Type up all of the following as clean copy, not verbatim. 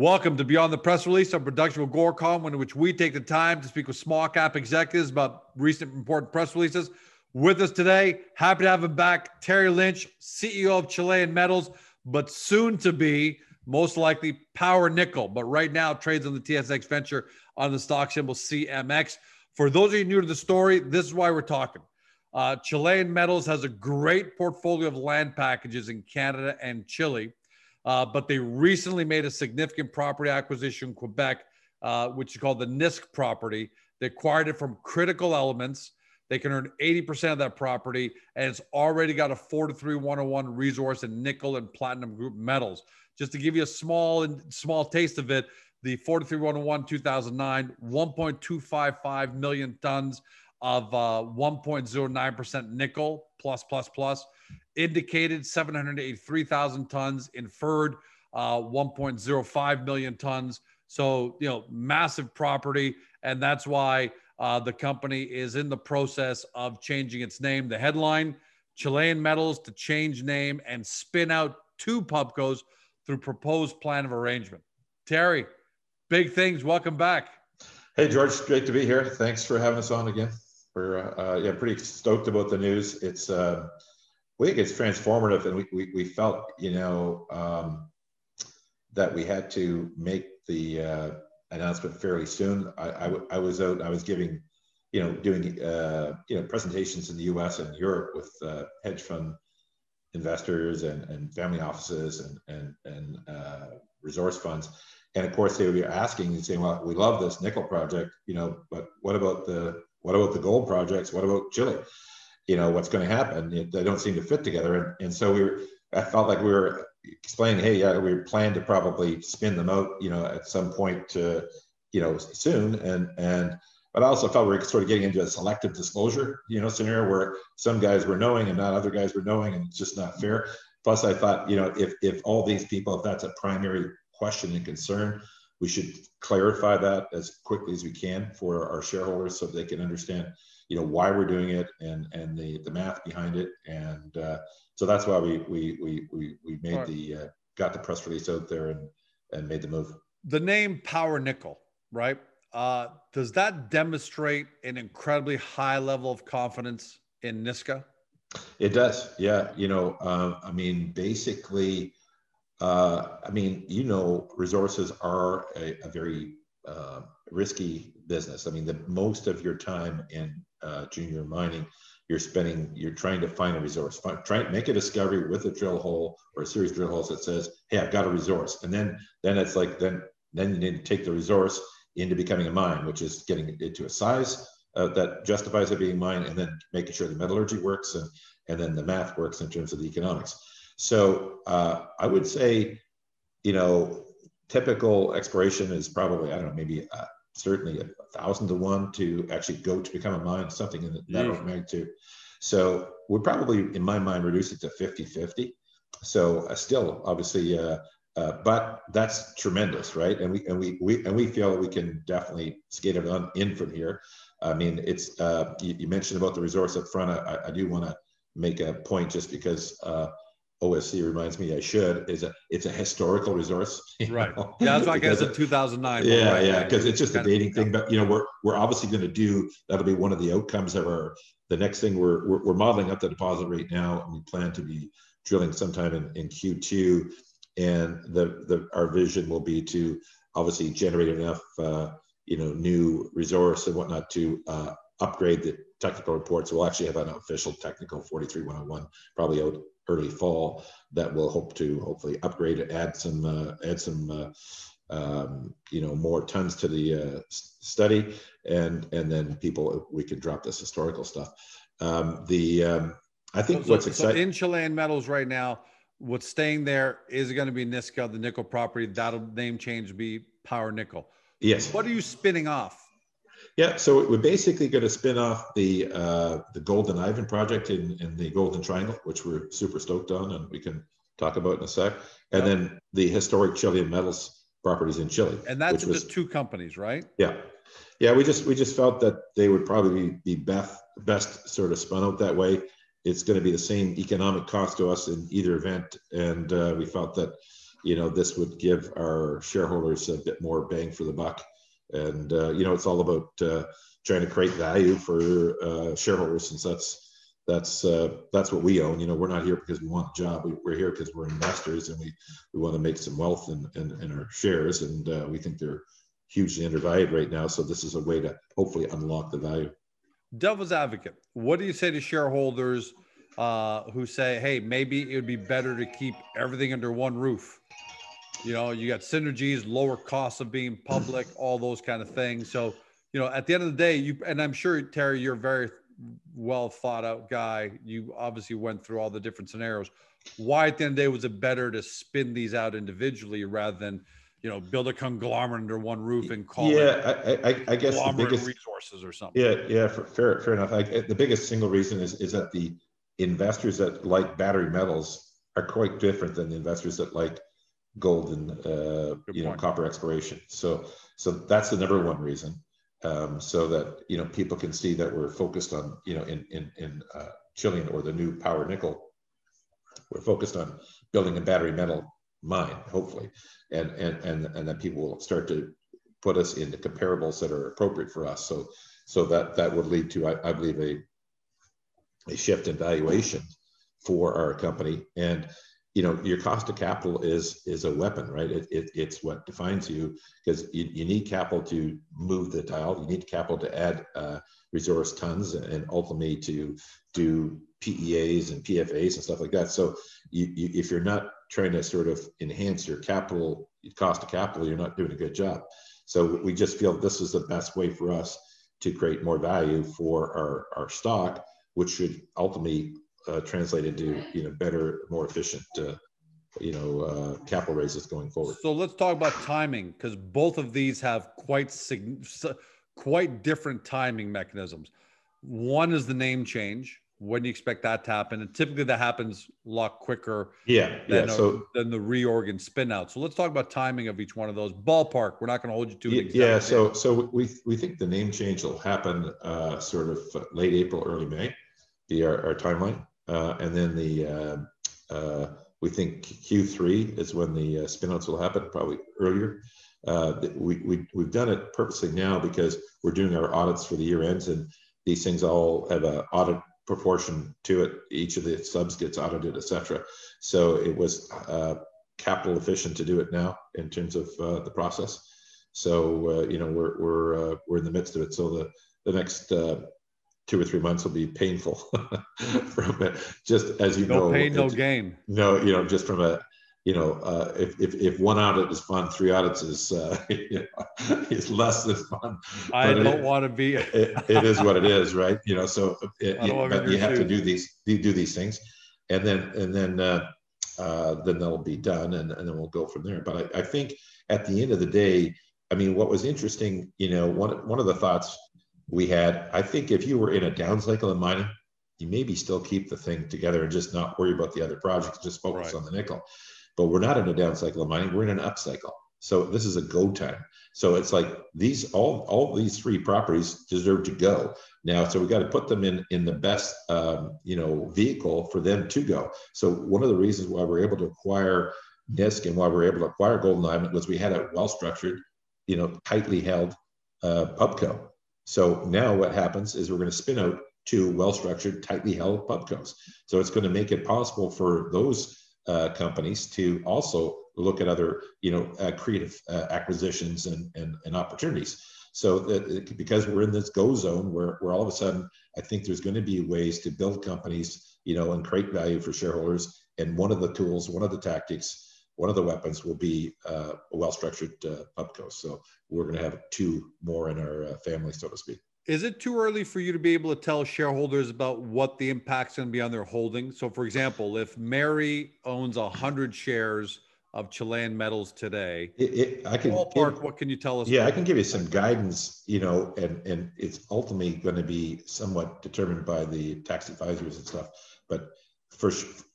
Welcome to Beyond the Press Release, a production of GORCOM, in which we take the time to speak with small cap executives about recent important press releases. With us today, happy to have him back, Terry Lynch, CEO of Chilean Metals, but soon to be, most likely, Power Nickel. But right now, trades on the TSX Venture on the stock symbol CMX. For those of you new to the story, this is why we're talking. Chilean Metals has a great portfolio of land packages in Canada and Chile. But they recently made a significant property acquisition in Quebec, which is called the Nisk property. They acquired it from Critical Elements. They can earn 80% of that property, and it's already got a 4-3-101 resource in nickel and platinum group metals. Just to give you a small taste of it, the 4-3-101 2009, 1.255 million tons of 1.09% nickel, plus. Indicated 783,000 tons, inferred 1.05 million tons. So, you know, massive property. And that's why the company is in the process of changing its name. The headline, Chilean Metals to change name and spin out two pubcos through proposed plan of arrangement. Terry, big things. Welcome back. Hey, George. Great to be here. Thanks for having us on again. We're yeah, pretty stoked about the news. It's we think it's transformative, and we felt, you know, that we had to make the announcement fairly soon. I was out, I was giving, you know, doing, you know, presentations in the US and Europe with hedge fund investors and family offices and resource funds. And of course they would be asking and saying, well, we love this nickel project, you know, but what about the gold projects? What about Chile? You know, what's going to happen? They don't seem to fit together. And so I felt like we were explaining, hey, yeah, we plan to probably spin them out, you know, at some point, you know, soon. But I also felt we were sort of getting into a selective disclosure, you know, scenario where some guys were knowing and not other guys were knowing, and it's just not fair. Plus I thought, you know, if all these people, if that's a primary question and concern, we should clarify that as quickly as we can for our shareholders so they can understand, you know, why we're doing it and the math behind it. And so that's why we made the, got the press release out there and made the move. The name Power Nickel, right? Does that demonstrate an incredibly high level of confidence in Niska? It does. Yeah. You know, I mean, basically, I mean, you know, resources are a very risky business. I mean, the most of your time in junior mining, you're trying to find a resource, trying to make a discovery with a drill hole or a series of drill holes that says, hey, I've got a resource. And then it's like, then you need to take the resource into becoming a mine, which is getting it to a size that justifies it being mine, and then making sure the metallurgy works and then the math works in terms of the economics. So I would say, you know, typical exploration is probably, I don't know, maybe certainly 1,000 to 1 to actually go to become a mine, something in that magnitude. So we're probably, in my mind, reduce it to 50-50. So still, obviously, but that's tremendous, right? And we feel we can definitely skate it on in from here. I mean, it's you mentioned about the resource up front. I do want to make a point just because OSC reminds me I should, it's a historical resource. Right. Know? Yeah, that's why I guess in 2009. Yeah, right, yeah, because it's just a dating thing. But, you know, we're obviously going to do, that'll be one of the outcomes of the next thing. We're modeling up the deposit right now, and we plan to be drilling sometime in Q2. And our vision will be to obviously generate enough, you know, new resource and whatnot to upgrade the technical reports. We'll actually have an official technical 43-101 probably out early fall that will hope to hopefully upgrade it, add some you know, more tons to the study, and then we can drop this historical stuff. I think what's exciting. So in Chilean Metals right now, what's staying there is going to be Niska, the nickel property. That'll name change be Power Nickel. Yes. What are you spinning off? Yeah, so we're basically going to spin off the Golden Ivan project in the Golden Triangle, which we're super stoked on, and we can talk about in a sec. And then the historic Chilean Metals properties in Chile. And that's just two companies, right? Yeah, yeah. We just felt that they would probably be best sort of spun out that way. It's going to be the same economic cost to us in either event, and we felt that, you know, this would give our shareholders a bit more bang for the buck. And, you know, it's all about trying to create value for shareholders, since that's what we own. You know, we're not here because we want a job. We're here because we're investors, and we want to make some wealth in our shares. And we think they're hugely undervalued right now. So this is a way to hopefully unlock the value. Devil's advocate, what do you say to shareholders who say, hey, maybe it would be better to keep everything under one roof? You know, you got synergies, lower costs of being public, all those kind of things. So, you know, at the end of the day, you, and I'm sure, Terry, you're a very well thought out guy. You obviously went through all the different scenarios. Why at the end of the day was it better to spin these out individually rather than, you know, build a conglomerate under one roof and call it I guess the biggest resources or something? Yeah, fair enough. The biggest single reason is that the investors that like battery metals are quite different than the investors that like gold and you know, copper exploration. So that's the number one reason. So that, you know, people can see that we're focused on, you know, in Chilean or the new Power Nickel, we're focused on building a battery metal mine, hopefully, and that people will start to put us into comparables that are appropriate for us. So that would lead to, I believe, a shift in valuation for our company. And, you know, your cost of capital is a weapon, right? It's what defines you, because you need capital to move the dial. You need capital to add resource tons and ultimately to do PEAs and PFAs and stuff like that. So if you're not trying to sort of enhance your capital, cost of capital, you're not doing a good job. So we just feel this is the best way for us to create more value for our stock, which should ultimately translate into, you know, better, more efficient, you know, capital raises going forward. So let's talk about timing, because both of these have quite different timing mechanisms. One is the name change. When do you expect that to happen? And typically that happens a lot quicker than the reorg and spin out. So let's talk about timing of each one of those. Ballpark, we're not going to hold you to it. Yeah, so we think the name change will happen sort of late April, early May, be our timeline. And then we think Q3 is when the spin outs will happen, probably earlier. We've done it purposely now because we're doing our audits for the year ends, and these things all have an audit proportion to it. Each of the subs gets audited, etc. So it was capital efficient to do it now in terms of the process. So you know, we're in the midst of it. So the next 2 or 3 months will be painful from it. Just as you know, no pain, no gain. No, you know, just from a, you know, if one audit is fun, 3 audits is less than fun. I don't want to be. It is what it is, right? You know, so but you have to do these things, and then they'll be done, and then we'll go from there. But I think at the end of the day, I mean, what was interesting, you know, one of the thoughts we had, I think if you were in a down cycle in mining, you maybe still keep the thing together and just not worry about the other projects, just focus on the nickel. But we're not in a down cycle of mining, we're in an up cycle. So this is a go time. So it's like these, all these 3 properties deserve to go now. So we got to put them in the best, you know, vehicle for them to go. So one of the reasons why we're able to acquire Nisk and why we're able to acquire Golden Ivan was we had a well-structured, you know, tightly held pubco. So now what happens is we're going to spin out 2 well-structured, tightly held pubcos. So it's going to make it possible for those companies to also look at other, you know, creative acquisitions and opportunities. So that because we're in this go zone where all of a sudden, I think there's going to be ways to build companies, you know, and create value for shareholders. And one of the tools, one of the tactics, one of the weapons will be a well-structured pubco. So we're going to have 2 more in our family, so to speak. Is it too early for you to be able to tell shareholders about what the impact's going to be on their holding? So, for example, if Mary owns 100 shares of Chilean Metals today, what can you tell us? Yeah, I can give you some guidance, you know, and it's ultimately going to be somewhat determined by the tax advisors and stuff. But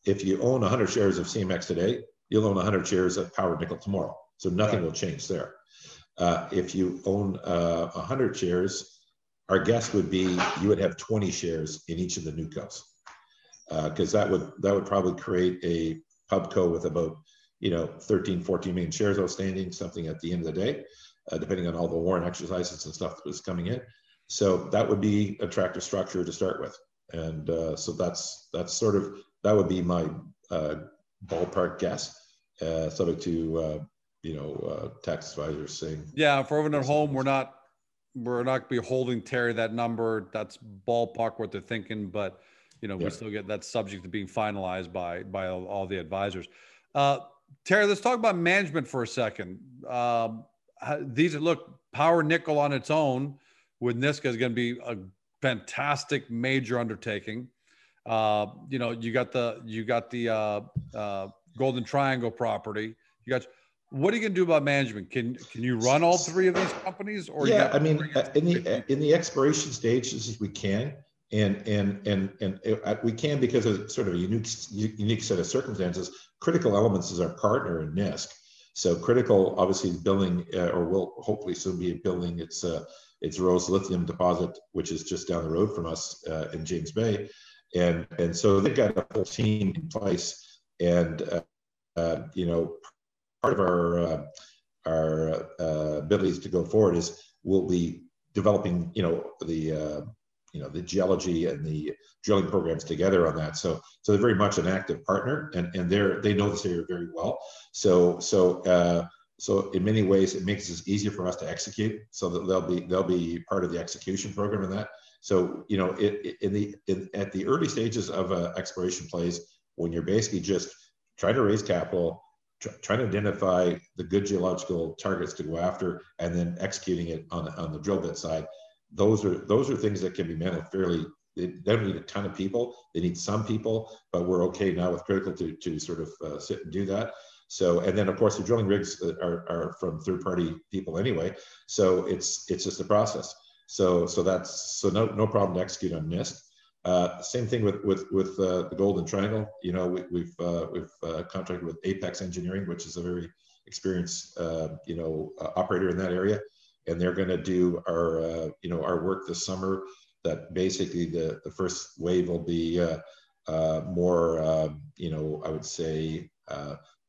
if you own 100 shares of CMX today, you'll own 100 shares of Power Nickel tomorrow. So nothing will change there. If you own 100 shares, our guess would be you would have 20 shares in each of the newcos, because that would probably create a pubco with about you know, 13, 14 million shares outstanding, something at the end of the day, depending on all the warrant exercises and stuff that was coming in. So that would be attractive structure to start with. And so that's sort of, that would be my ballpark guess, subject to, you know, tax advisors saying. Yeah, for everyone at home, we're not be holding Terry that number. That's ballpark what they're thinking, but you know, we still get that subject to being finalized by all the advisors. Terry, let's talk about management for a second. These are, look, Power Nickel on its own with Nisk is going to be a fantastic major undertaking. You know, you got the Golden Triangle property. You got, what are you going to do about management? Can you run all three of these companies? Or yeah, I mean, in the exploration stages, we can. And we can because of sort of a unique set of circumstances. Critical Elements is our partner in Nisk, so Critical obviously is building or will hopefully soon be building its Rose lithium deposit, which is just down the road from us in James Bay, and so they've got a whole team in place, and you know, part of our abilities to go forward is we'll be developing, you know, the geology and the drilling programs together on that. So they're very much an active partner, and they know this area very well. So in many ways, it makes this easier for us to execute. So that they'll be part of the execution program in that. So you know, at the early stages of exploration plays, when you're basically just trying to raise capital, trying to identify the good geological targets to go after, and then executing it on the drill bit side. Those are things that can be managed fairly. They don't need a ton of people. They need some people, but we're okay now with Critical to sort of sit and do that. So, and then of course the drilling rigs are from third-party people anyway. So it's just a process. So no problem to execute on Nisk. Same thing with the Golden Triangle. You know, we've contracted with Apex Engineering, which is a very experienced operator in that area. And they're going to do our work this summer. That basically the first wave will be more I would say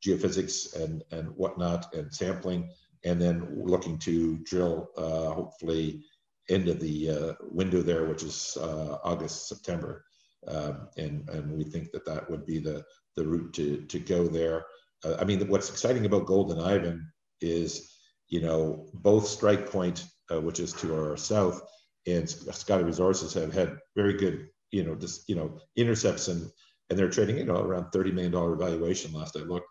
geophysics and whatnot and sampling, and then looking to drill hopefully end of the window there, which is August, September, and we think that would be the route to go there. I mean, what's exciting about Golden Ivan is, you know, both Strike Point, which is to our south, and Scotty Resources have had very good, intercepts, and they're trading, around $30 million valuation last I looked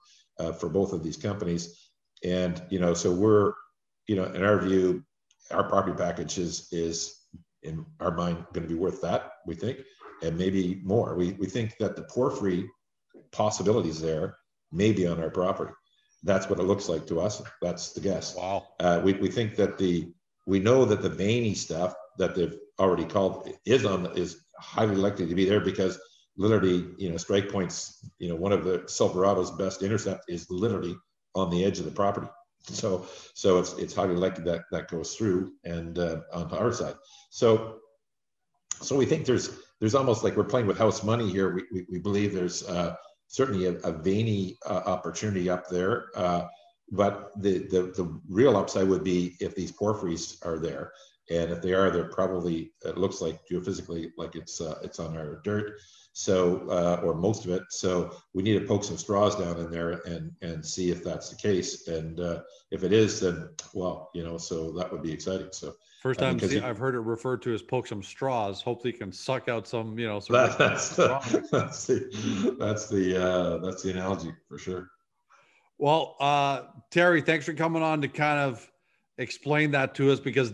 for both of these companies. And, so we're, in our view, our property package is in our mind going to be worth that, we think, and maybe more. We think that the porphyry possibilities there may be on our property. That's what it looks like to us. That's the guess. Wow. We think that we know that the veiny stuff that they've already called is highly likely to be there, because literally, Strike Point's, one of the Silverado's best intercept is literally on the edge of the property. So it's highly likely that goes through and onto our side. So we think there's almost like we're playing with house money here. We believe there's certainly a veiny opportunity up there, but the real upside would be if these porphyries are there, and if they are, they're probably, it looks like geophysically like it's on our dirt, or most of it. So we need to poke some straws down in there and see if that's the case. And if it is, then well, so that would be exciting. So. First time I've heard it referred to as poke some straws. Hopefully you can suck out some, that's the analogy for sure. Well, Terry, thanks for coming on to kind of explain that to us, because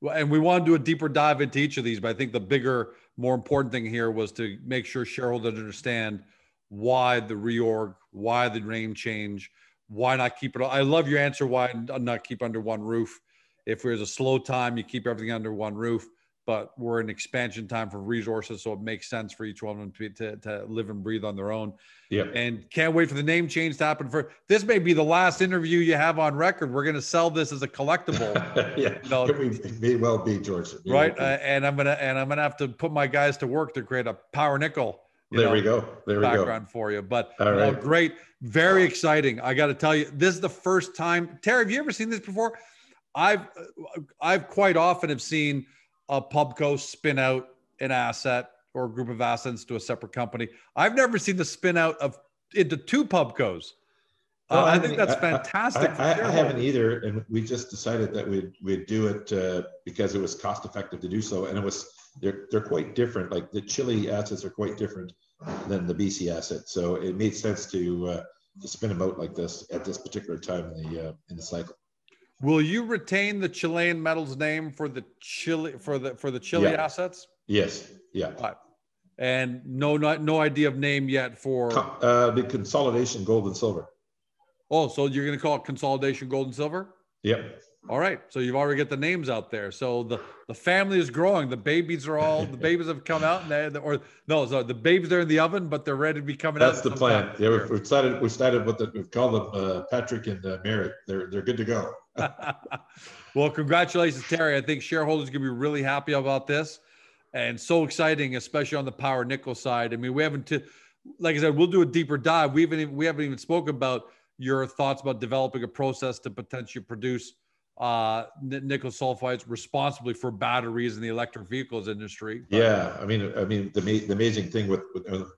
we want to do a deeper dive into each of these, but I think the bigger, more important thing here was to make sure shareholders understand why the reorg, why the name change, why not keep it all. I love your answer, why not keep under one roof. If there's a slow time, you keep everything under one roof, but we're in expansion time for resources, so it makes sense for each one of them to live and breathe on their own. Yeah. And can't wait for the name change to happen. This may be the last interview you have on record. We're going to sell this as a collectible. Yeah, it may well be, George. Right, and I'm gonna have to put my guys to work to create a Power Nickel There we go. For you, but all right. Great, very exciting. I got to tell you, this is the first time. Terry, have you ever seen this before? I've quite often have seen a PubCo spin out an asset or a group of assets to a separate company. I've never seen the spin out of into two PubCos. Well, I think that's fantastic. I haven't either, and we just decided that we'd do it because it was cost effective to do so, and it was they're quite different. Like the Chile assets are quite different than the BC assets, so it made sense to spin them out like this at this particular time in the cycle. Will you retain the Chilean Metals name for the Chile assets? Yes. Yeah. Right. And no idea of name yet for the Consolidation Gold and Silver. Oh, so you're going to call it Consolidation Gold and Silver? Yep. All right. So you've already got the names out there. So the family is growing. The babies have come out, and the babies are in the oven, but they're ready to be coming out. That's the plan. Yeah, we started with we've called them Patrick and Merritt. They're good to go. Well, congratulations, Terry. I think shareholders are going to be really happy about this, and so exciting, especially on the Power Nickel side. I mean, like I said, we'll do a deeper dive. We haven't even spoken about your thoughts about developing a process to potentially produce nickel sulfides responsibly for batteries in the electric vehicles industry. But yeah, I mean, the amazing thing with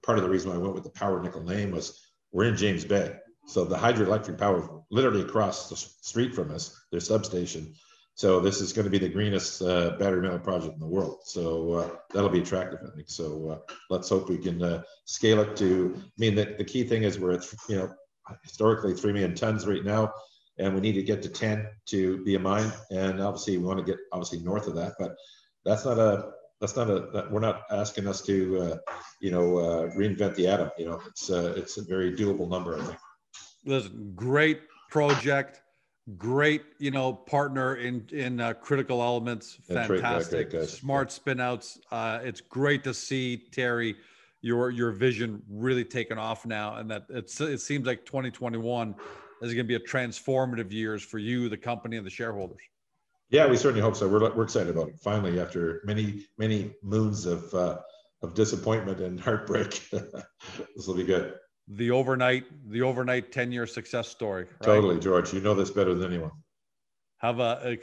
part of the reason why I went with the Power Nickel name was we're in James Bay, so the hydroelectric power is literally across the street from us, their substation. So this is going to be the greenest battery metal project in the world. So that'll be attractive, I think. So let's hope we can scale it to. I mean, the key thing is we're at historically 3 million tons right now, and we need to get to 10 to be a mine, and obviously we want to get north of that, but we're not asking us to reinvent the atom. It's a very doable number, I think. Listen, great project, great partner in Critical Elements, fantastic, smart spin outs. It's great to see, Terry, your vision really taken off now, and that it seems like 2021 is going to be a transformative years for you, the company, and the shareholders. Yeah, we certainly hope so. We're excited about it. Finally, after many moons of disappointment and heartbreak, this will be good. The overnight 10-year success story. Right? Totally, George. You know this better than anyone.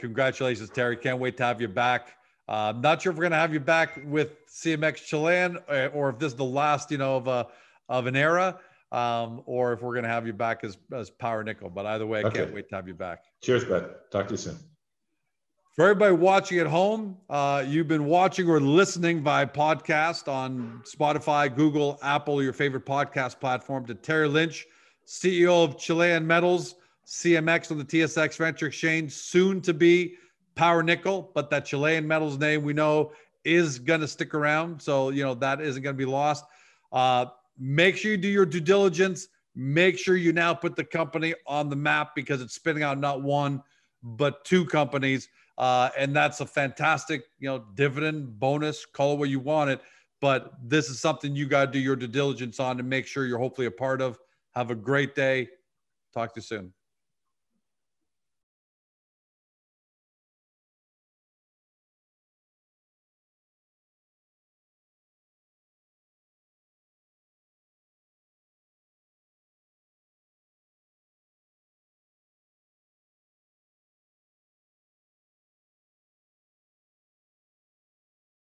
Congratulations, Terry. Can't wait to have you back. I'm not sure if we're going to have you back with CMX Chilean, or if this is the last, of an era, or if we're going to have you back as Power Nickel. But either way, I can't wait to have you back. Cheers, Ben. Talk to you soon. For everybody watching at home, you've been watching or listening via podcast on Spotify, Google, Apple, your favorite podcast platform, to Terry Lynch, CEO of Chilean Metals, CMX on the TSX Venture Exchange, soon to be Power Nickel, but that Chilean Metals name we know is going to stick around. So, that isn't going to be lost. Make sure you do your due diligence. Make sure you now put the company on the map, because it's spinning out not one, but two companies. And that's a fantastic, dividend bonus, call it what you want it. But this is something you got to do your due diligence on to make sure you're hopefully a part of. Have a great day. Talk to you soon.